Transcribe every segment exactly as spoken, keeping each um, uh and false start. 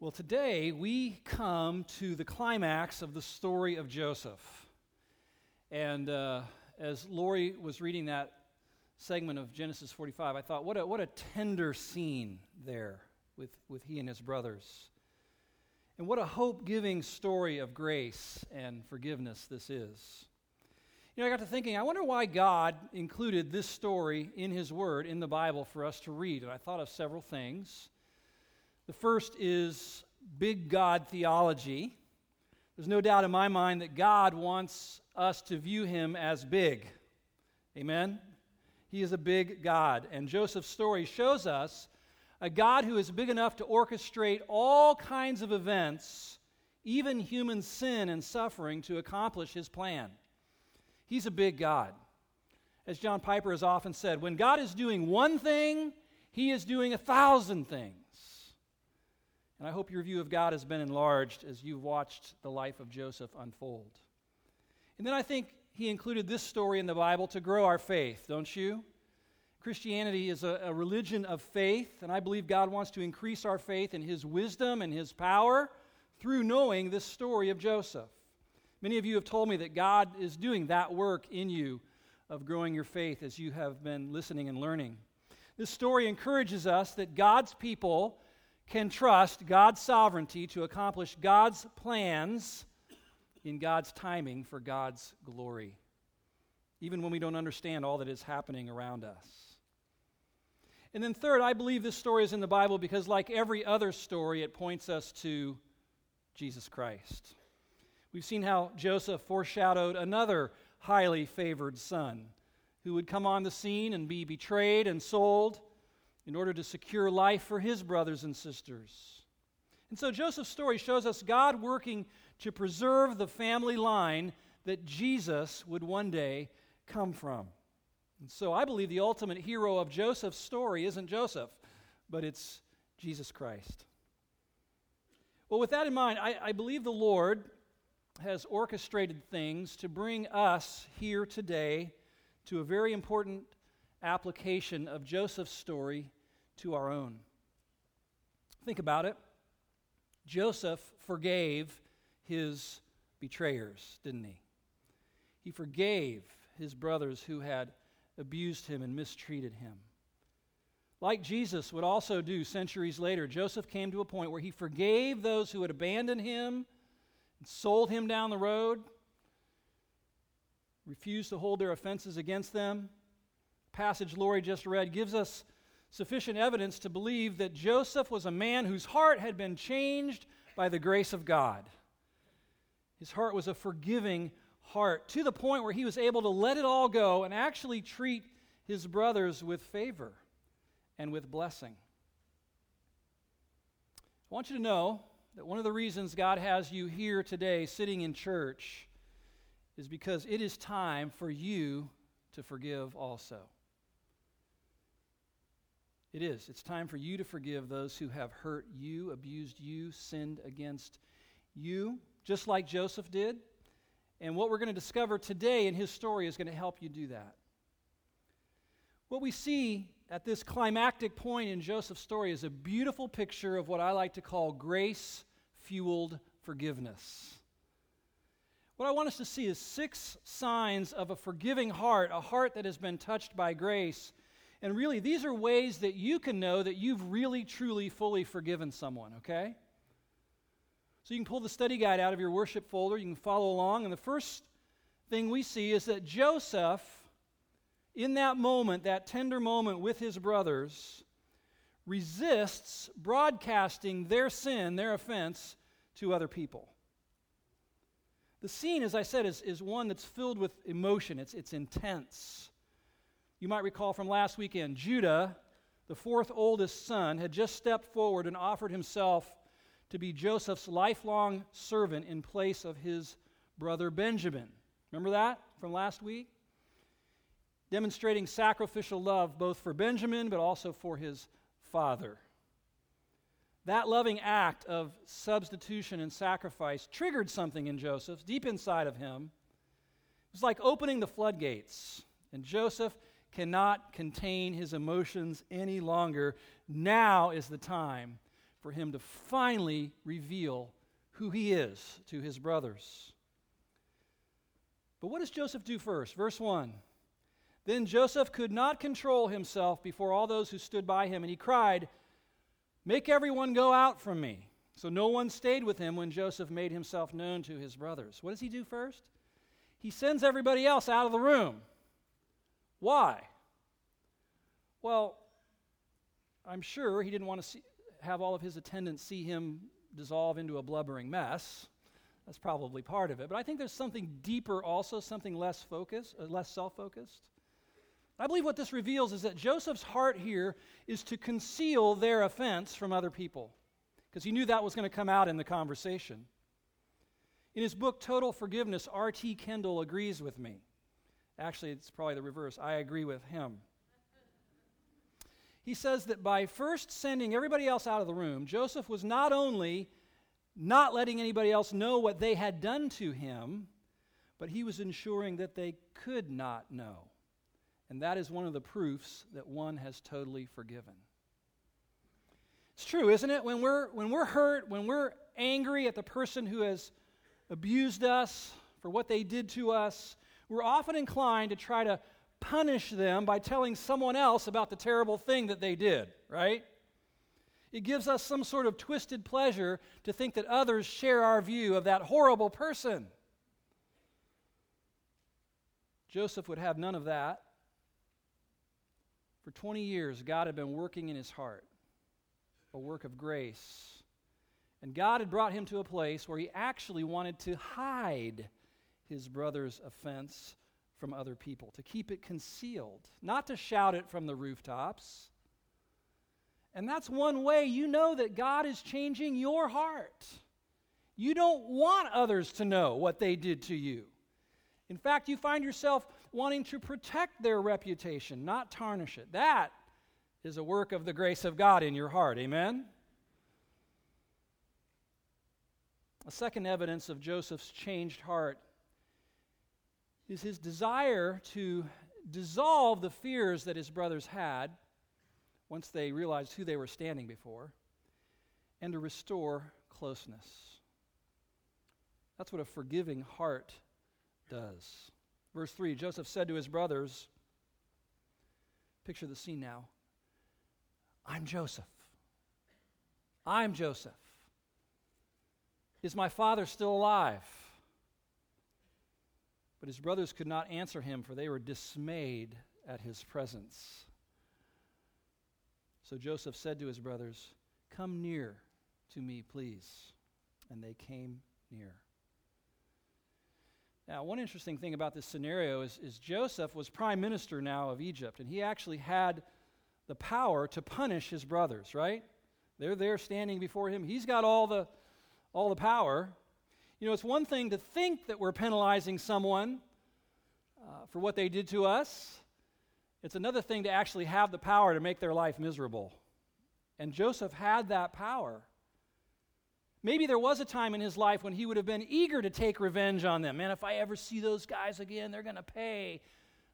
Well, today we come to the climax of the story of Joseph. And uh, as Lori was reading that segment of Genesis forty-five, I thought, what a what a tender scene there with, with he and his brothers. And what a hope-giving story of grace and forgiveness this is. You know, I got to thinking, I wonder why God included this story in His Word, in the Bible, for us to read. And I thought of several things. The first is big God theology. There's no doubt in my mind that God wants us to view Him as big. Amen? He is a big God. And Joseph's story shows us a God who is big enough to orchestrate all kinds of events, even human sin and suffering, to accomplish His plan. He's a big God. As John Piper has often said, when God is doing one thing, He is doing a thousand things. And I hope your view of God has been enlarged as you've watched the life of Joseph unfold. And then I think He included this story in the Bible to grow our faith, don't you? Christianity is a, a religion of faith, and I believe God wants to increase our faith in His wisdom and His power through knowing this story of Joseph. Many of you have told me that God is doing that work in you of growing your faith as you have been listening and learning. This story encourages us that God's people can trust God's sovereignty to accomplish God's plans in God's timing for God's glory, even when we don't understand all that is happening around us. And then third, I believe this story is in the Bible because, like every other story, it points us to Jesus Christ. We've seen how Joseph foreshadowed another highly favored son who would come on the scene and be betrayed and sold in order to secure life for his brothers and sisters. And so Joseph's story shows us God working to preserve the family line that Jesus would one day come from. And so I believe the ultimate hero of Joseph's story isn't Joseph, but it's Jesus Christ. Well, with that in mind, I, I believe the Lord has orchestrated things to bring us here today to a very important application of Joseph's story to our own. Think about it. Joseph forgave his betrayers, didn't he? He forgave his brothers who had abused him and mistreated him. Like Jesus would also do centuries later, Joseph came to a point where he forgave those who had abandoned him and sold him down the road, refused to hold their offenses against them. The passage Lori just read gives us sufficient evidence to believe that Joseph was a man whose heart had been changed by the grace of God. His heart was a forgiving heart, to the point where he was able to let it all go and actually treat his brothers with favor and with blessing. I want you to know that one of the reasons God has you here today sitting in church is because it is time for you to forgive also. It is. It's time for you to forgive those who have hurt you, abused you, sinned against you, just like Joseph did. And what we're going to discover today in his story is going to help you do that. What we see at this climactic point in Joseph's story is a beautiful picture of what I like to call grace-fueled forgiveness. What I want us to see is six signs of a forgiving heart, a heart that has been touched by grace. And really, these are ways that you can know that you've really, truly, fully forgiven someone, okay? So you can pull the study guide out of your worship folder. You can follow along. And the first thing we see is that Joseph, in that moment, that tender moment with his brothers, resists broadcasting their sin, their offense, to other people. The scene, as I said, is, is one that's filled with emotion. It's, it's intense. You might recall from last weekend, Judah, the fourth oldest son, had just stepped forward and offered himself to be Joseph's lifelong servant in place of his brother Benjamin. Remember that from last week? Demonstrating sacrificial love both for Benjamin but also for his father. That loving act of substitution and sacrifice triggered something in Joseph, deep inside of him. It was like opening the floodgates, and Joseph cannot contain his emotions any longer. Now is the time for him to finally reveal who he is to his brothers. But what does Joseph do first? Verse one. Then Joseph could not control himself before all those who stood by him, and he cried, "Make everyone go out from me." So no one stayed with him when Joseph made himself known to his brothers. What does he do first? He sends everybody else out of the room. Why? Well, I'm sure he didn't want to see, have all of his attendants see him dissolve into a blubbering mess. That's probably part of it. But I think there's something deeper also, something less focused, uh, less self-focused. I believe what this reveals is that Joseph's heart here is to conceal their offense from other people, because he knew that was going to come out in the conversation. In his book, Total Forgiveness, R T Kendall agrees with me. Actually, it's probably the reverse. I agree with him. He says that by first sending everybody else out of the room, Joseph was not only not letting anybody else know what they had done to him, but he was ensuring that they could not know. And that is one of the proofs that one has totally forgiven. It's true, isn't it? When we're when we're hurt, when we're angry at the person who has abused us for what they did to us, we're often inclined to try to punish them by telling someone else about the terrible thing that they did, right? It gives us some sort of twisted pleasure to think that others share our view of that horrible person. Joseph would have none of that. For twenty years, God had been working in his heart, a work of grace. And God had brought him to a place where he actually wanted to hide his brother's offense from other people, to keep it concealed, not to shout it from the rooftops. And that's one way you know that God is changing your heart. You don't want others to know what they did to you. In fact, you find yourself wanting to protect their reputation, not tarnish it. That is a work of the grace of God in your heart. Amen? A second evidence of Joseph's changed heart is his desire to dissolve the fears that his brothers had once they realized who they were standing before, and to restore closeness. That's what a forgiving heart does. Verse three, Joseph said to his brothers, picture the scene now, I'm Joseph. I'm Joseph. Is my father still alive? But his brothers could not answer him, for they were dismayed at his presence. So Joseph said to his brothers, "Come near to me, please." And they came near. Now, one interesting thing about this scenario is, is Joseph was prime minister now of Egypt, and he actually had the power to punish his brothers, right? They're there standing before him. He's got all the, all the power. You know, it's one thing to think that we're penalizing someone uh, for what they did to us. It's another thing to actually have the power to make their life miserable. And Joseph had that power. Maybe there was a time in his life when he would have been eager to take revenge on them. Man, if I ever see those guys again, they're going to pay.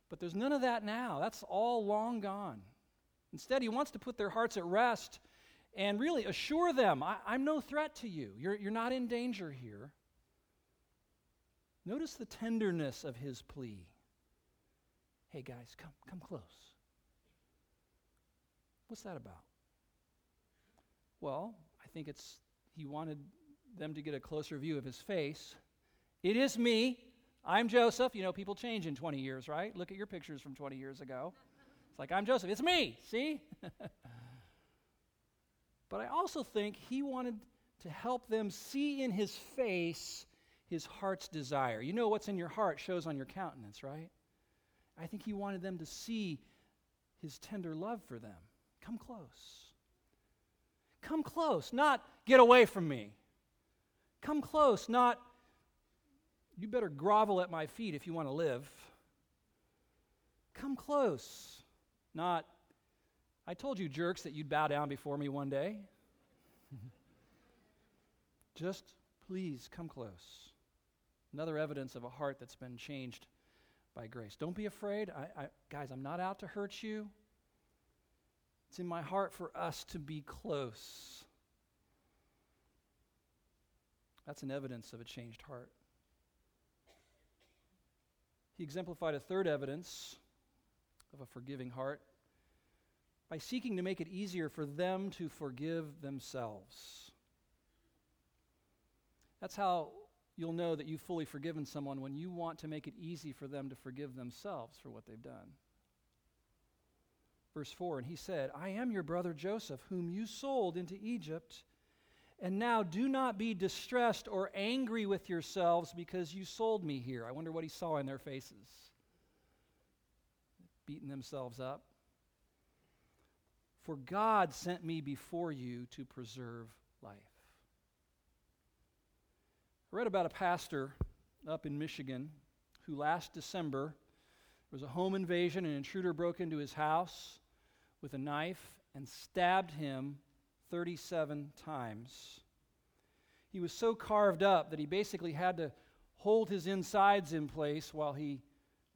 But there's none of that now. That's all long gone. Instead, he wants to put their hearts at rest and really assure them, I, I'm no threat to you. You're, you're not in danger here. Notice the tenderness of his plea. Hey guys, come, come close. What's that about? Well, I think it's he wanted them to get a closer view of his face. It is me. I'm Joseph. You know, people change in twenty years, right? Look at your pictures from twenty years ago. It's like, I'm Joseph. It's me. See? But I also think he wanted to help them see in his face his heart's desire. You know what's in your heart shows on your countenance, right? I think he wanted them to see his tender love for them. Come close. Come close, not get away from me. Come close, not you better grovel at my feet if you want to live. Come close, not I told you jerks that you'd bow down before me one day. Just please come close. Another evidence of a heart that's been changed by grace. Don't be afraid. I, I, guys, I'm not out to hurt you. It's in my heart for us to be close. That's an evidence of a changed heart. He exemplified a third evidence of a forgiving heart by seeking to make it easier for them to forgive themselves. That's how you'll know that you've fully forgiven someone, when you want to make it easy for them to forgive themselves for what they've done. Verse four, and he said, I am your brother Joseph, whom you sold into Egypt, and now do not be distressed or angry with yourselves because you sold me here. I wonder what he saw in their faces. Beating themselves up. For God sent me before you to preserve life. I read about a pastor up in Michigan who last December, there was a home invasion, an intruder broke into his house with a knife and stabbed him thirty-seven times. He was so carved up that he basically had to hold his insides in place while he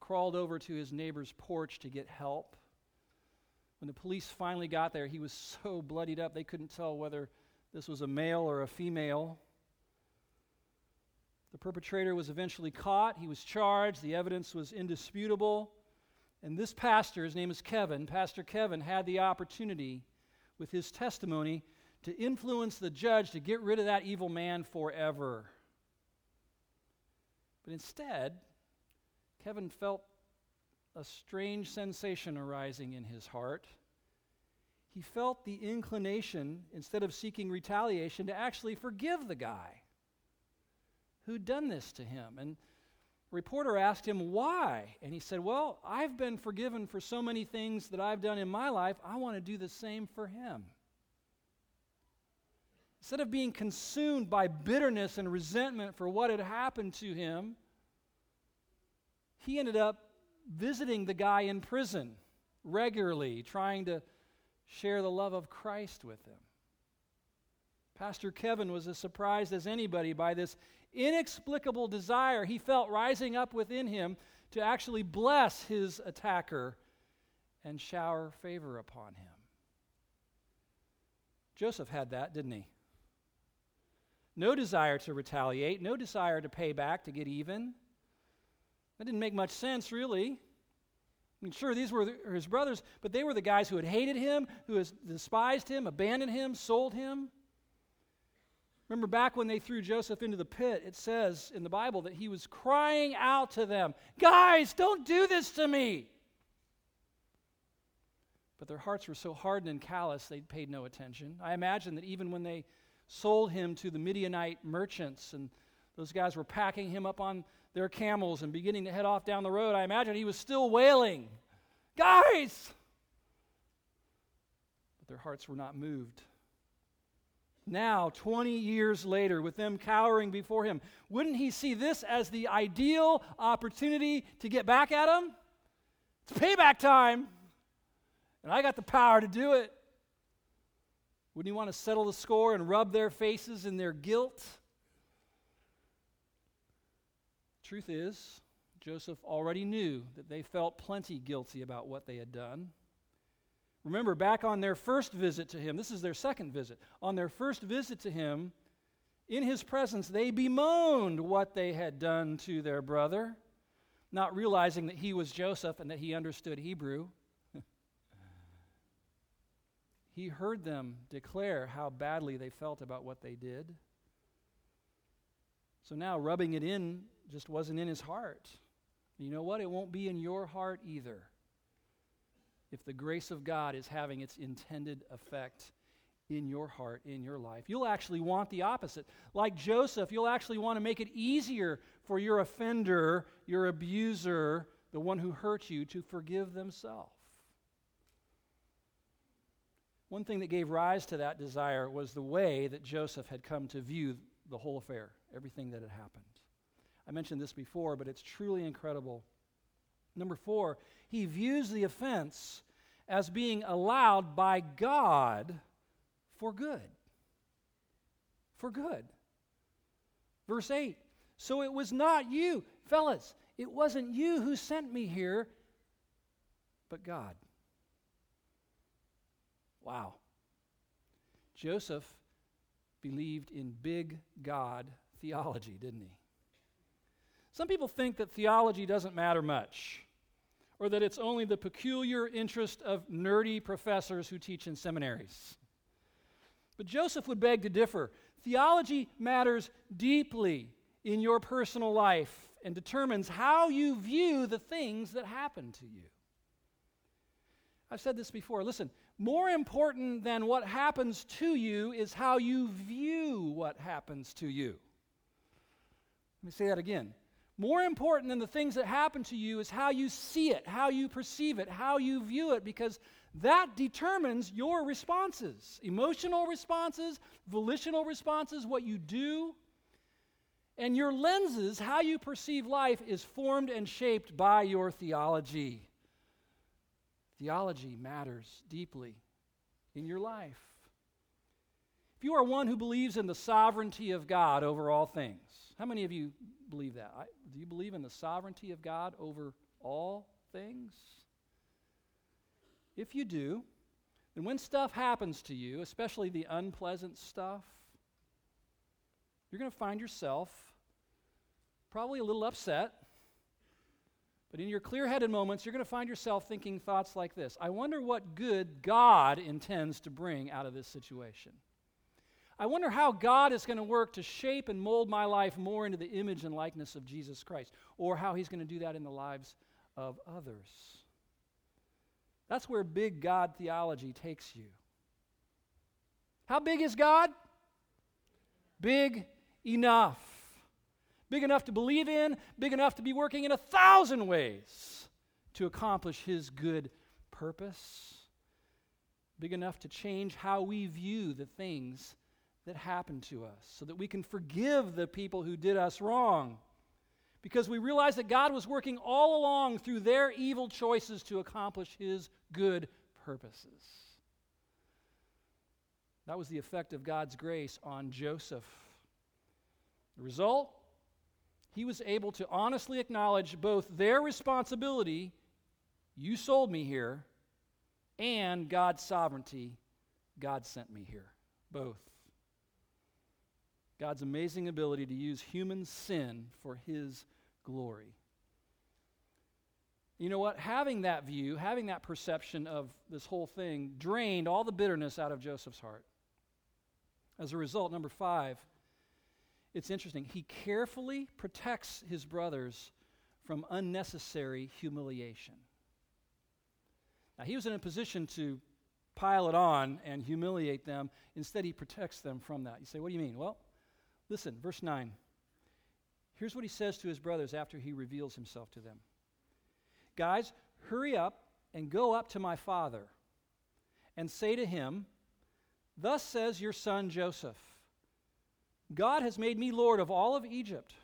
crawled over to his neighbor's porch to get help. When the police finally got there, he was so bloodied up they couldn't tell whether this was a male or a female. The perpetrator was eventually caught. He was charged. The evidence was indisputable. And this pastor, his name is Kevin, Pastor Kevin, had the opportunity with his testimony to influence the judge to get rid of that evil man forever. But instead, Kevin felt a strange sensation arising in his heart. He felt the inclination, instead of seeking retaliation, to actually forgive the guy who'd done this to him. And a reporter asked him why, and he said, well, I've been forgiven for so many things that I've done in my life, I want to do the same for him. Instead of being consumed by bitterness and resentment for what had happened to him, he ended up visiting the guy in prison regularly, trying to share the love of Christ with him. Pastor Kevin was as surprised as anybody by this inexplicable desire he felt rising up within him to actually bless his attacker and shower favor upon him. Joseph had that, didn't he? No desire to retaliate, no desire to pay back, to get even. That didn't make much sense, really. I mean, sure, these were the, his brothers, but they were the guys who had hated him, who had despised him, abandoned him, sold him. Remember back when they threw Joseph into the pit, it says in the Bible that he was crying out to them, guys, don't do this to me. But their hearts were so hardened and callous, they paid no attention. I imagine that even when they sold him to the Midianite merchants and those guys were packing him up on their camels and beginning to head off down the road, I imagine he was still wailing, guys! But their hearts were not moved. Now, twenty years later, with them cowering before him, wouldn't he see this as the ideal opportunity to get back at him? It's payback time, and I got the power to do it. Wouldn't he want to settle the score and rub their faces in their guilt? Truth is, Joseph already knew that they felt plenty guilty about what they had done. Remember, back on their first visit to him, this is their second visit, on their first visit to him, in his presence, they bemoaned what they had done to their brother, not realizing that he was Joseph and that he understood Hebrew. He heard them declare how badly they felt about what they did. So now rubbing it in just wasn't in his heart. You know what? It won't be in your heart either. If the grace of God is having its intended effect in your heart, in your life, you'll actually want the opposite. Like Joseph, you'll actually want to make it easier for your offender, your abuser, the one who hurt you, to forgive themselves. One thing that gave rise to that desire was the way that Joseph had come to view the whole affair, everything that had happened. I mentioned this before, but it's truly incredible. Number four, he views the offense as being allowed by God for good. For good. Verse eight, so it was not you, fellas, it wasn't you who sent me here, but God. Wow. Joseph believed in big God theology, didn't he? Some people think that theology doesn't matter much, or that it's only the peculiar interest of nerdy professors who teach in seminaries. But Joseph would beg to differ. Theology matters deeply in your personal life and determines how you view the things that happen to you. I've said this before. Listen, more important than what happens to you is how you view what happens to you. Let me say that again. More important than the things that happen to you is how you see it, how you perceive it, how you view it, because that determines your responses, emotional responses, volitional responses, what you do. And your lenses, how you perceive life, is formed and shaped by your theology. Theology matters deeply in your life. If you are one who believes in the sovereignty of God over all things, how many of you believe that? I, do you believe in the sovereignty of God over all things? If you do, then when stuff happens to you, especially the unpleasant stuff, you're going to find yourself probably a little upset. But in your clear-headed moments, you're going to find yourself thinking thoughts like this. I wonder what good God intends to bring out of this situation. I wonder how God is going to work to shape and mold my life more into the image and likeness of Jesus Christ, or how he's going to do that in the lives of others. That's where big God theology takes you. How big is God? Big enough. Big enough to believe in, big enough to be working in a thousand ways to accomplish his good purpose, big enough to change how we view the things that happen to us so that we can forgive the people who did us wrong because we realize that God was working all along through their evil choices to accomplish his good purposes. That was the effect of God's grace on Joseph. The result? He was able to honestly acknowledge both their responsibility, you sold me here, and God's sovereignty, God sent me here. Both. God's amazing ability to use human sin for his glory. You know what? Having that view, having that perception of this whole thing drained all the bitterness out of Joseph's heart. As a result, number five, it's interesting. He carefully protects his brothers from unnecessary humiliation. Now, he was in a position to pile it on and humiliate them. Instead, he protects them from that. You say, what do you mean? Well, listen, verse nine. Here's what he says to his brothers after he reveals himself to them. Guys, hurry up and go up to my father and say to him, thus says your son Joseph, God has made me Lord of all of Egypt.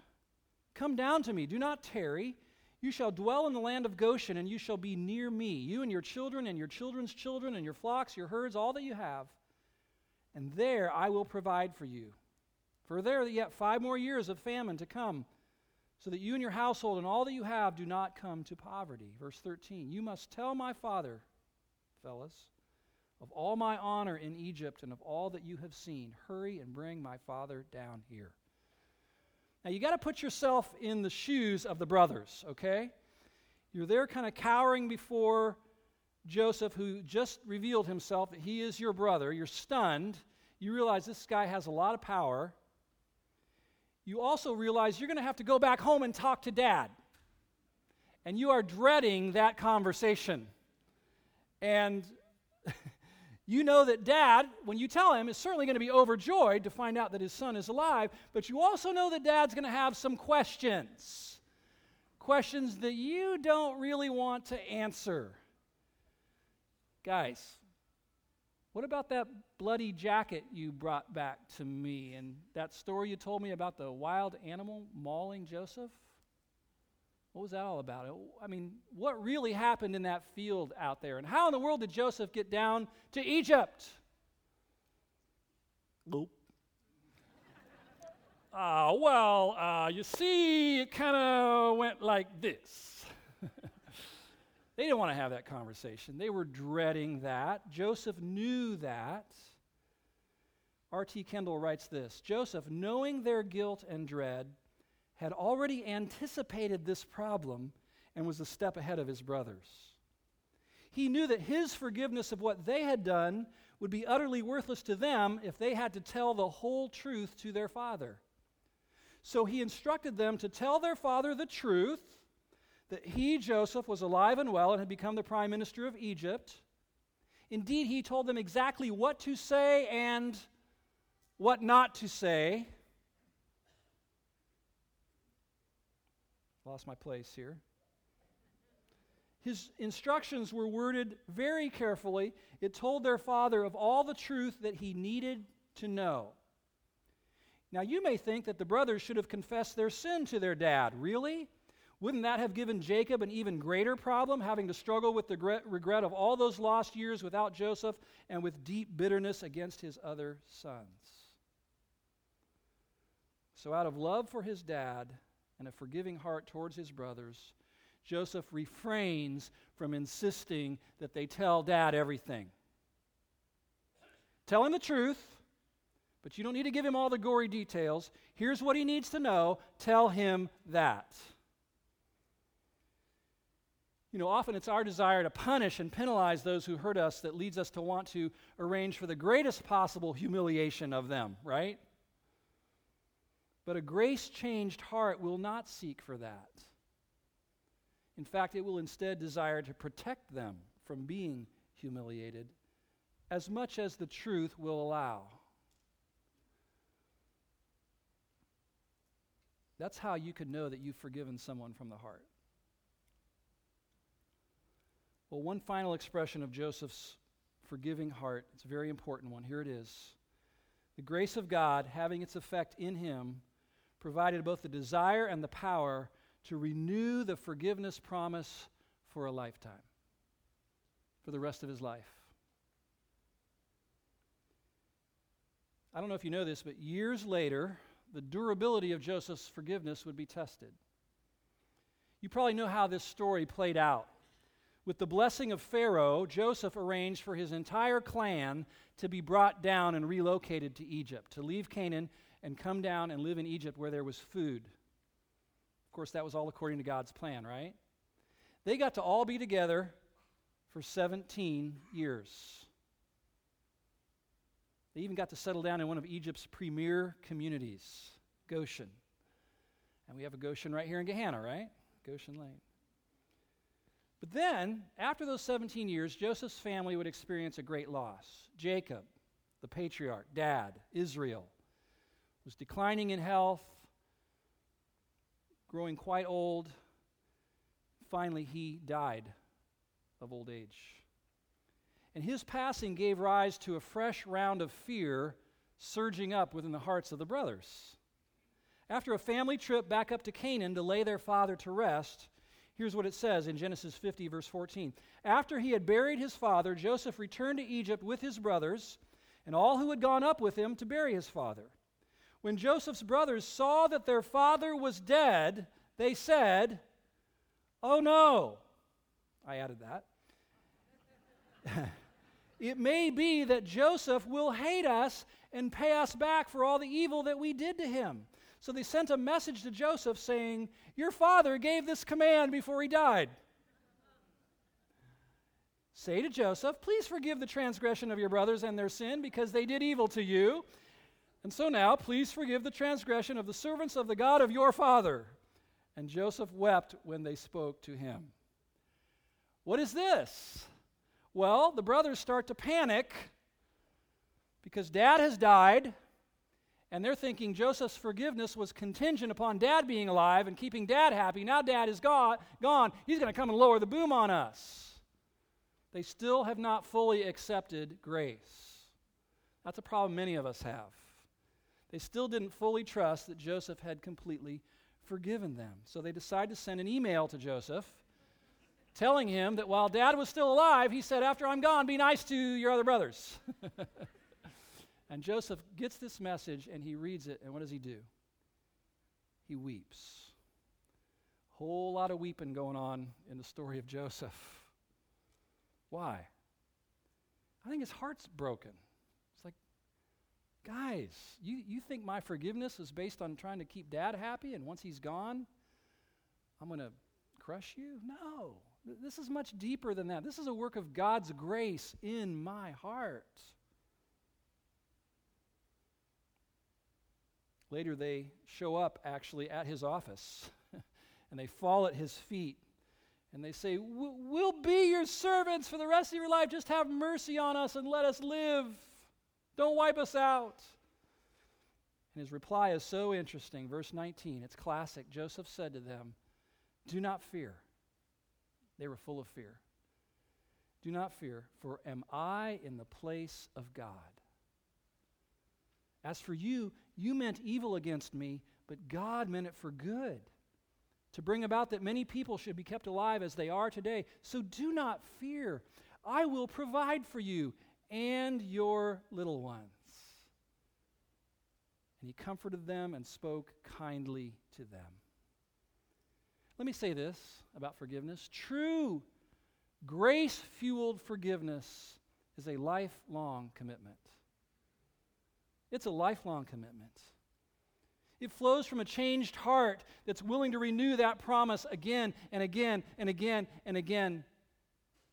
Come down to me, do not tarry. You shall dwell in the land of Goshen, and you shall be near me, you and your children and your children's children and your flocks, your herds, all that you have. And there I will provide for you. For there are yet five more years of famine to come, so that you and your household and all that you have do not come to poverty. Verse thirteen, you must tell my father, fellas, of all my honor in Egypt and of all that you have seen, hurry and bring my father down here. Now, you got to put yourself in the shoes of the brothers, okay? You're there kind of cowering before Joseph, who just revealed himself that he is your brother. You're stunned. You realize this guy has a lot of power. You also realize you're going to have to go back home and talk to Dad. And you are dreading that conversation. And you know that Dad, when you tell him, is certainly going to be overjoyed to find out that his son is alive, but you also know that Dad's going to have some questions. Questions that you don't really want to answer. Guys, what about that bloody jacket you brought back to me and that story you told me about the wild animal mauling Joseph? What was that all about? I mean, what really happened in that field out there? And how in the world did Joseph get down to Egypt? Nope. Ah, uh, well, uh, you see, it kind of went like this. They didn't want to have that conversation. They were dreading that. Joseph knew that. R T Kendall writes this, Joseph, knowing their guilt and dread, had already anticipated this problem and was a step ahead of his brothers. He knew that his forgiveness of what they had done would be utterly worthless to them if they had to tell the whole truth to their father. So he instructed them to tell their father the truth, that he, Joseph, was alive and well and had become the prime minister of Egypt. Indeed, he told them exactly what to say and what not to say. Lost my place here. His instructions were worded very carefully. It told their father of all the truth that he needed to know. Now, you may think that the brothers should have confessed their sin to their dad. Really? Wouldn't that have given Jacob an even greater problem, having to struggle with the regret of all those lost years without Joseph and with deep bitterness against his other sons? So out of love for his dad and a forgiving heart towards his brothers, Joseph refrains from insisting that they tell Dad everything. Tell him the truth, but you don't need to give him all the gory details. Here's what he needs to know. Tell him that. You know, often it's our desire to punish and penalize those who hurt us that leads us to want to arrange for the greatest possible humiliation of them, right? But a grace-changed heart will not seek for that. In fact, it will instead desire to protect them from being humiliated as much as the truth will allow. That's how you can know that you've forgiven someone from the heart. Well, one final expression of Joseph's forgiving heart, it's a very important one. Here it is. The grace of God, having its effect in him, provided both the desire and the power to renew the forgiveness promise for a lifetime, for the rest of his life. I don't know if you know this, but years later, the durability of Joseph's forgiveness would be tested. You probably know how this story played out. With the blessing of Pharaoh, Joseph arranged for his entire clan to be brought down and relocated to Egypt, to leave Canaan and come down and live in Egypt where there was food. Of course, that was all according to God's plan, right? They got to all be together for seventeen years. They even got to settle down in one of Egypt's premier communities, Goshen. And we have a Goshen right here in Gahanna, right? Goshen Lane. But then, after those seventeen years, Joseph's family would experience a great loss. Jacob, the patriarch, dad, Israel, was declining in health, growing quite old. Finally, he died of old age. And his passing gave rise to a fresh round of fear surging up within the hearts of the brothers. After a family trip back up to Canaan to lay their father to rest, here's what it says in Genesis fifty, verse fourteen. After he had buried his father, Joseph returned to Egypt with his brothers and all who had gone up with him to bury his father. When Joseph's brothers saw that their father was dead, they said, "Oh no." I added that. "It may be that Joseph will hate us and pay us back for all the evil that we did to him." So they sent a message to Joseph saying, "Your father gave this command before he died. Say to Joseph, please forgive the transgression of your brothers and their sin because they did evil to you. And so now, please forgive the transgression of the servants of the God of your father." And Joseph wept when they spoke to him. What is this? Well, the brothers start to panic because Dad has died, and they're thinking Joseph's forgiveness was contingent upon Dad being alive and keeping Dad happy. Now Dad is go- gone. He's going to come and lower the boom on us. They still have not fully accepted grace. That's a problem many of us have. They still didn't fully trust that Joseph had completely forgiven them. So they decide to send an email to Joseph telling him that while Dad was still alive, he said, "After I'm gone, be nice to your other brothers." And Joseph gets this message and he reads it. And what does he do? He weeps. Whole lot of weeping going on in the story of Joseph. Why? I think his heart's broken. Guys, you, you think my forgiveness is based on trying to keep dad happy, and once he's gone, I'm going to crush you? No. This is much deeper than that. This is a work of God's grace in my heart. Later, they show up, actually, at his office, and they fall at his feet, and they say, we'll be your servants for the rest of your life. Just have mercy on us and let us live. Don't wipe us out. And his reply is so interesting. Verse nineteen, it's classic. Joseph said to them, do not fear. They were full of fear. Do not fear, for am I in the place of God? As for you, you meant evil against me, but God meant it for good, to bring about that many people should be kept alive as they are today. So do not fear. I will provide for you and your little ones. And he comforted them and spoke kindly to them. Let me say this about forgiveness. True grace-fueled forgiveness is a lifelong commitment. It's a lifelong commitment. It flows from a changed heart that's willing to renew that promise again and again and again and again,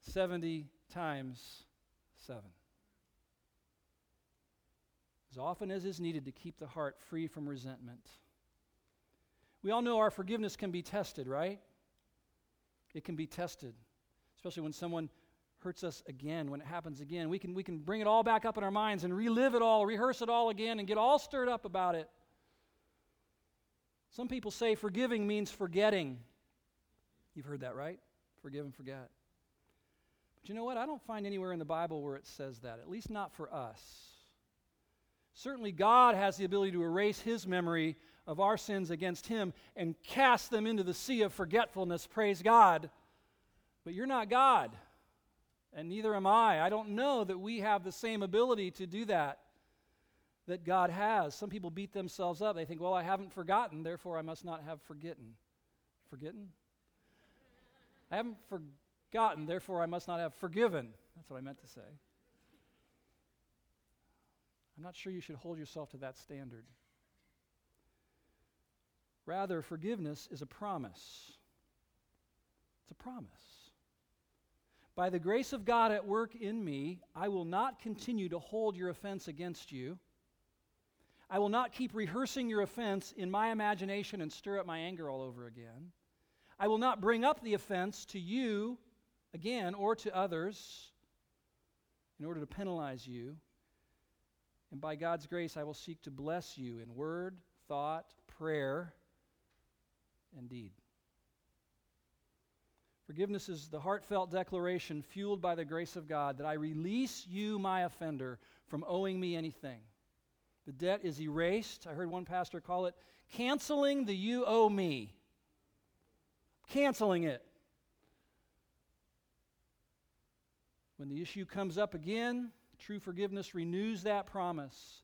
seventy times seven. As often as is needed to keep the heart free from resentment. We all know our forgiveness can be tested, right? It can be tested, especially when someone hurts us again, when it happens again. We can, we can bring it all back up in our minds and relive it all, rehearse it all again, and get all stirred up about it. Some people say forgiving means forgetting. You've heard that, right? Forgive and forget. But you know what? I don't find anywhere in the Bible where it says that, at least not for us. Certainly God has the ability to erase his memory of our sins against him and cast them into the sea of forgetfulness, praise God. But you're not God, and neither am I. I don't know that we have the same ability to do that that God has. Some people beat themselves up. They think, well, I haven't forgotten, therefore I must not have forgotten. Forgotten? I haven't forgotten, therefore I must not have forgiven. That's what I meant to say. I'm not sure you should hold yourself to that standard. Rather, forgiveness is a promise. It's a promise. By the grace of God at work in me, I will not continue to hold your offense against you. I will not keep rehearsing your offense in my imagination and stir up my anger all over again. I will not bring up the offense to you again or to others in order to penalize you. And by God's grace, I will seek to bless you in word, thought, prayer, and deed. Forgiveness is the heartfelt declaration fueled by the grace of God that I release you, my offender, from owing me anything. The debt is erased. I heard one pastor call it canceling the you owe me. Canceling it. When the issue comes up again, true forgiveness renews that promise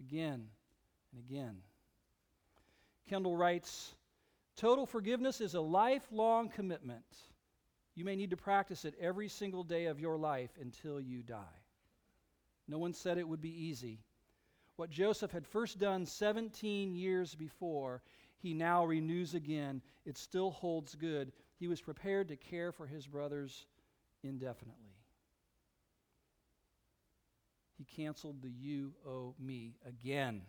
again and again. Kendall writes, total forgiveness is a lifelong commitment. You may need to practice it every single day of your life until you die. No one said it would be easy. What Joseph had first done seventeen years before, he now renews again. It still holds good. He was prepared to care for his brothers indefinitely. He canceled the you owe me again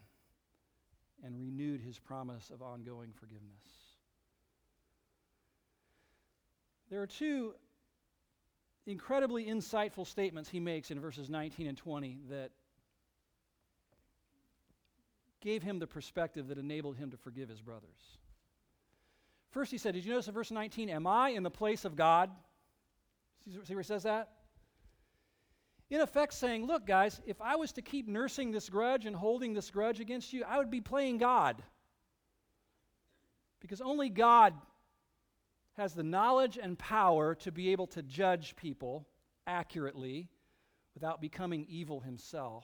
and renewed his promise of ongoing forgiveness. There are two incredibly insightful statements he makes in verses nineteen and twenty that gave him the perspective that enabled him to forgive his brothers. First, he said, did you notice in verse nineteen, am I in the place of God? See where he says that? In effect saying, look guys, if I was to keep nursing this grudge and holding this grudge against you, I would be playing God. Because only God has the knowledge and power to be able to judge people accurately without becoming evil himself.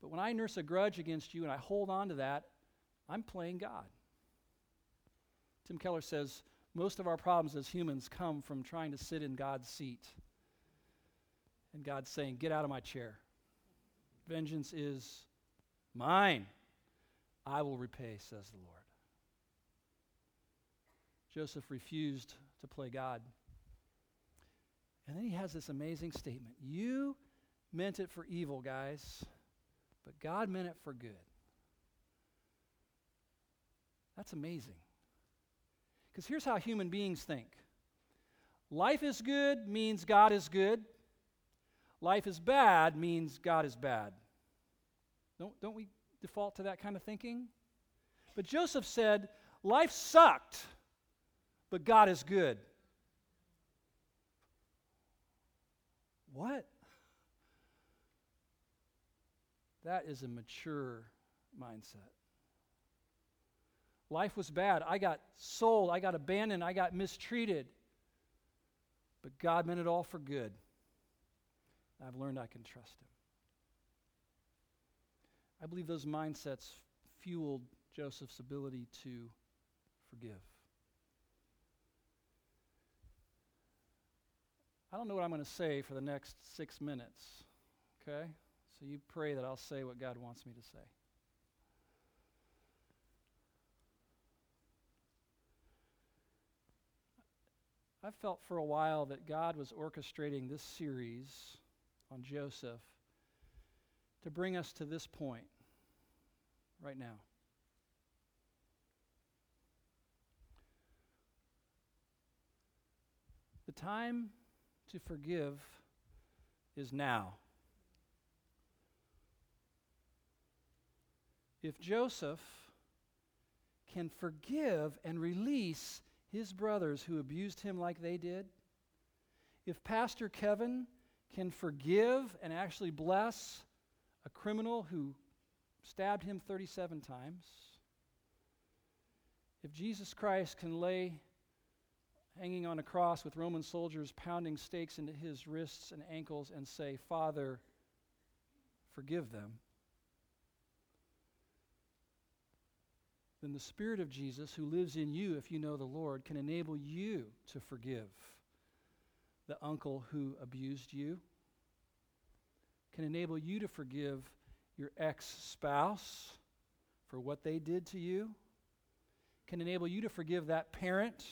But when I nurse a grudge against you and I hold on to that, I'm playing God. Tim Keller says, most of our problems as humans come from trying to sit in God's seat. And God's saying, get out of my chair. vengeance is mine. I will repay, says the Lord. Joseph refused to play God. And then he has this amazing statement. You meant it for evil, guys, but God meant it for good. That's amazing. Because here's how human beings think. Life is good means God is good. Life is bad means God is bad. Don't, don't we default to that kind of thinking? But Joseph said, life sucked, but God is good. What? That is a mature mindset. Life was bad. I got sold. I got abandoned. I got mistreated. But God meant it all for good. I've learned I can trust Him. I believe those mindsets fueled Joseph's ability to forgive. I don't know what I'm going to say for the next six minutes, okay? So you pray that I'll say what God wants me to say. I felt for a while that God was orchestrating this series on Joseph to bring us to this point right now. The time to forgive is now. If Joseph can forgive and release his brothers who abused him like they did, if Pastor Kevin can forgive and actually bless a criminal who stabbed him thirty-seven times, if Jesus Christ can lay hanging on a cross with Roman soldiers pounding stakes into his wrists and ankles and say, Father, forgive them, then the Spirit of Jesus, who lives in you if you know the Lord, can enable you to forgive the uncle who abused you, can enable you to forgive your ex-spouse for what they did to you, can enable you to forgive that parent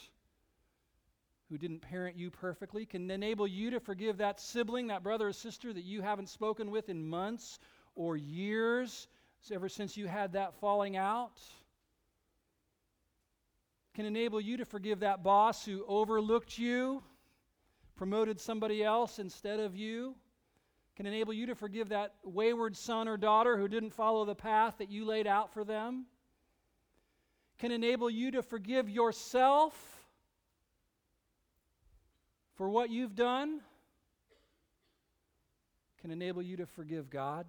who didn't parent you perfectly, can enable you to forgive that sibling, that brother or sister that you haven't spoken with in months or years ever since you had that falling out, can enable you to forgive that boss who overlooked you, promoted somebody else instead of you, can enable you to forgive that wayward son or daughter who didn't follow the path that you laid out for them, can enable you to forgive yourself for what you've done, can enable you to forgive God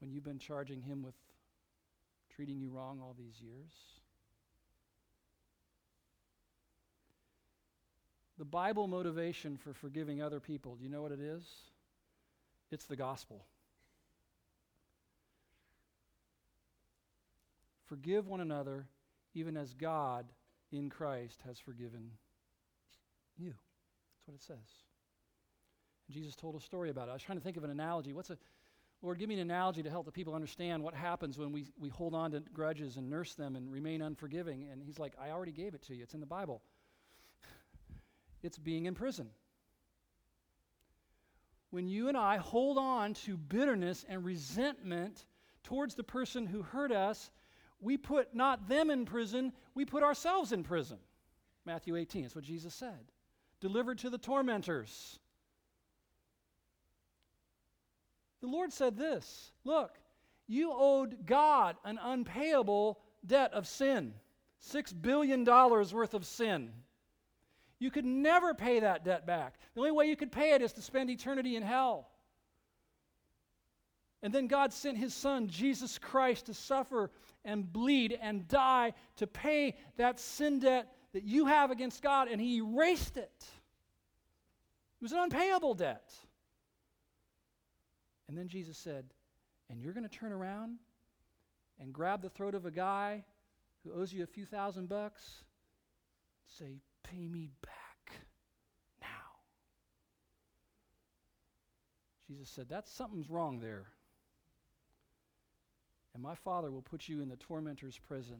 when you've been charging Him with treating you wrong all these years. The Bible motivation for forgiving other people, do you know what it is? It's the gospel. Forgive one another even as God in Christ has forgiven you. That's what it says. And Jesus told a story about it. I was trying to think of an analogy. What's a Lord, give me an analogy to help the people understand what happens when we, we hold on to grudges and nurse them and remain unforgiving. And He's like, I already gave it to you. It's in the Bible. It's being in prison. When you and I hold on to bitterness and resentment towards the person who hurt us, we put not them in prison, we put ourselves in prison. Matthew eighteen, that's what Jesus said. Delivered to the tormentors. The Lord said this, look, you owed God an unpayable debt of sin, six billion dollars worth of sin. You could never pay that debt back. The only way you could pay it is to spend eternity in hell. And then God sent His Son, Jesus Christ, to suffer and bleed and die to pay that sin debt that you have against God, and He erased it. It was an unpayable debt. And then Jesus said, and you're going to turn around and grab the throat of a guy who owes you a few thousand bucks, say, pay me back now. Jesus said, that's something's wrong there. And my Father will put you in the tormentor's prison.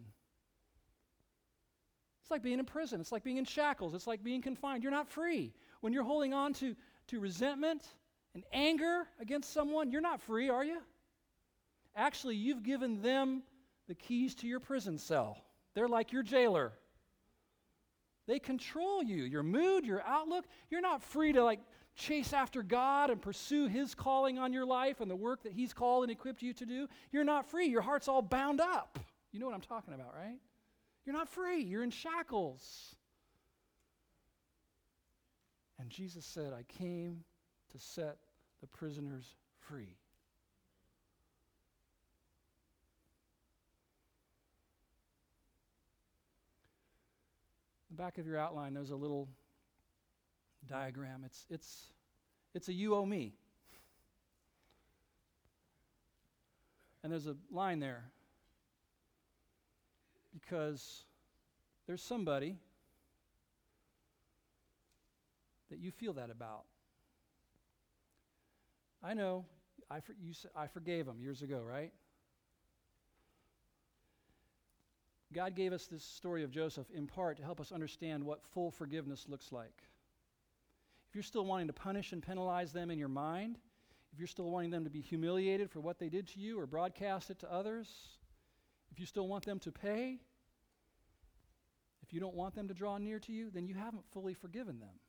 It's like being in prison. It's like being in shackles. It's like being confined. You're not free. When you're holding on to, to resentment and anger against someone, you're not free, are you? Actually, you've given them the keys to your prison cell. They're like your jailer. They control you, your mood, your outlook. You're not free to like chase after God and pursue His calling on your life and the work that He's called and equipped you to do. You're not free. Your heart's all bound up. You know what I'm talking about, right? You're not free. You're in shackles. And Jesus said, I came to set the prisoners free. In the back of your outline, there's a little diagram. It's, it's, it's a you owe me. And there's a line there. Because there's somebody that you feel that about. I know, I for, you, I forgave him years ago, right? God gave us this story of Joseph in part to help us understand what full forgiveness looks like. If you're still wanting to punish and penalize them in your mind, if you're still wanting them to be humiliated for what they did to you or broadcast it to others, if you still want them to pay, if you don't want them to draw near to you, then you haven't fully forgiven them.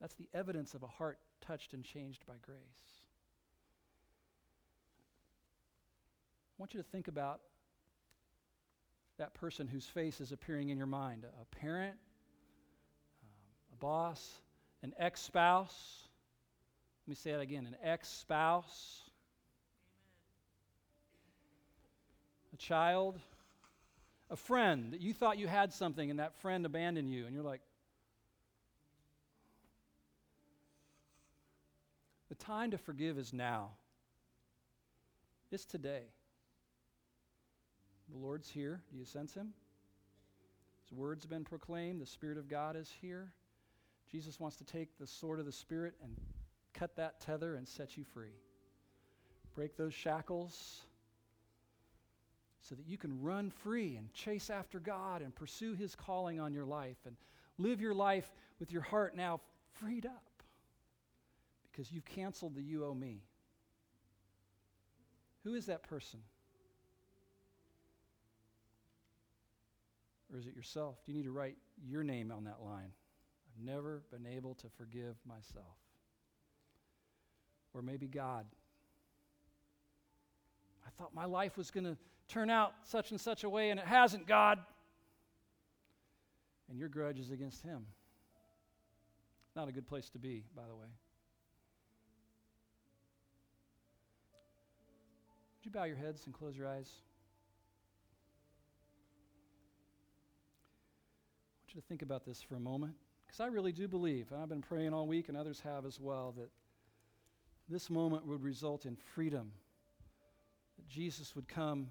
That's the evidence of a heart touched and changed by grace. I want you to think about that person whose face is appearing in your mind, a, a parent, um, a boss, an ex-spouse. Let me say that again, an ex-spouse. Child, a friend that you thought you had something and that friend abandoned you, and you're like, the time to forgive is now. It's today. The Lord's here. Do you sense Him? His word's been proclaimed. The Spirit of God is here. Jesus wants to take the sword of the Spirit and cut that tether and set you free. Break those shackles, so that you can run free and chase after God and pursue His calling on your life and live your life with your heart now freed up because you've canceled the you owe me. Who is that person? Or is it yourself? Do you need to write your name on that line? I've never been able to forgive myself. Or maybe God. I thought my life was going to turn out such and such a way, and it hasn't, God. And your grudge is against Him. Not a good place to be, by the way. Would you bow your heads and close your eyes? I want you to think about this for a moment, because I really do believe, and I've been praying all week, and others have as well, that this moment would result in freedom, that Jesus would come,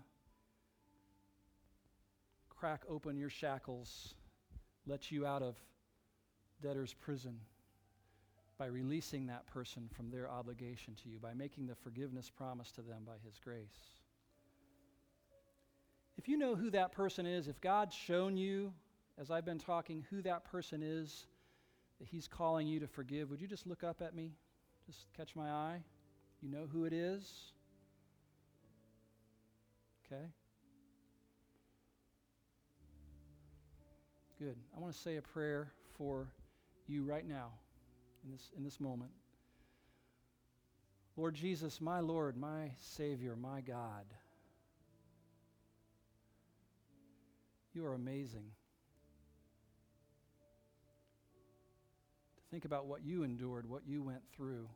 crack open your shackles, let you out of debtor's prison by releasing that person from their obligation to you, by making the forgiveness promised to them by His grace. If you know who that person is, if God's shown you, as I've been talking, who that person is that He's calling you to forgive, would you just look up at me? Just catch my eye. You know who it is? Okay. Good. I want to say a prayer for you right now, in this in this moment. Lord Jesus, my Lord, my Savior, my God, You are amazing. To think about what You endured, what You went through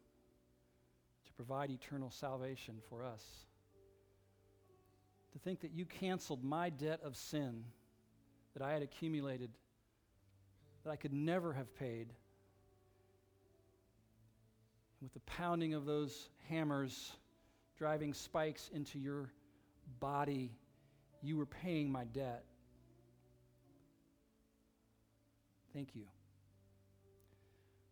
to provide eternal salvation for us. To think that You canceled my debt of sin that I had accumulated, that I could never have paid. And with the pounding of those hammers, driving spikes into your body, You were paying my debt. Thank You.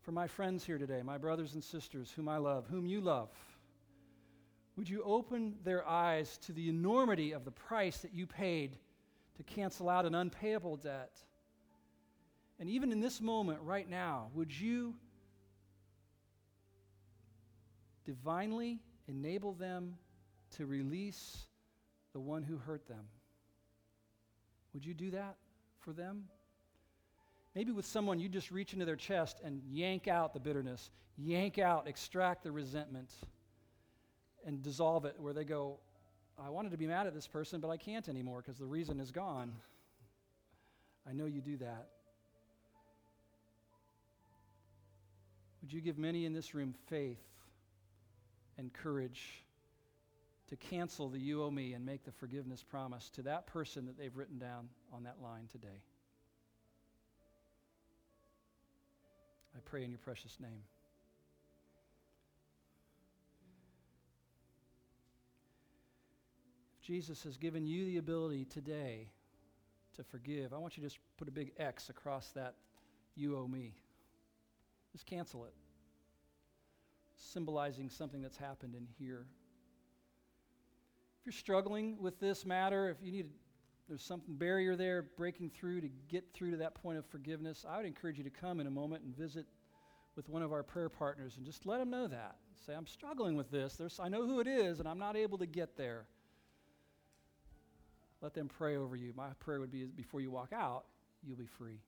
For for my friends here today, my brothers and sisters whom I love, whom you love. Would you open their eyes to the enormity of the price that you paid to cancel out an unpayable debt? And even in this moment, right now, would you divinely enable them to release the one who hurt them? Would you do that for them? Maybe with someone, you just reach into their chest and yank out the bitterness, yank out, extract the resentment, and dissolve it where they go, I wanted to be mad at this person, but I can't anymore because the reason is gone. I know you do that. Would you give many in this room faith and courage to cancel the you owe me and make the forgiveness promise to that person that they've written down on that line today? I pray in your precious name. If Jesus has given you the ability today to forgive, I want you to just put a big X across that you owe me. Just cancel it, symbolizing something that's happened in here. If you're struggling with this matter, if you need, there's some barrier there breaking through to get through to that point of forgiveness, I would encourage you to come in a moment and visit with one of our prayer partners and just let them know that. Say, I'm struggling with this. There's, I know who it is, and I'm not able to get there. Let them pray over you. My prayer would be before you walk out, you'll be free.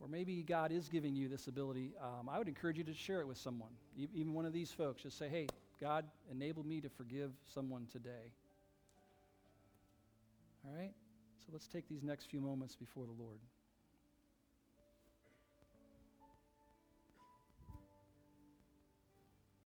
Or maybe God is giving you this ability. Um, I would encourage you to share it with someone, e- even one of these folks. Just say, hey, God enabled me to forgive someone today. All right? So let's take these next few moments before the Lord.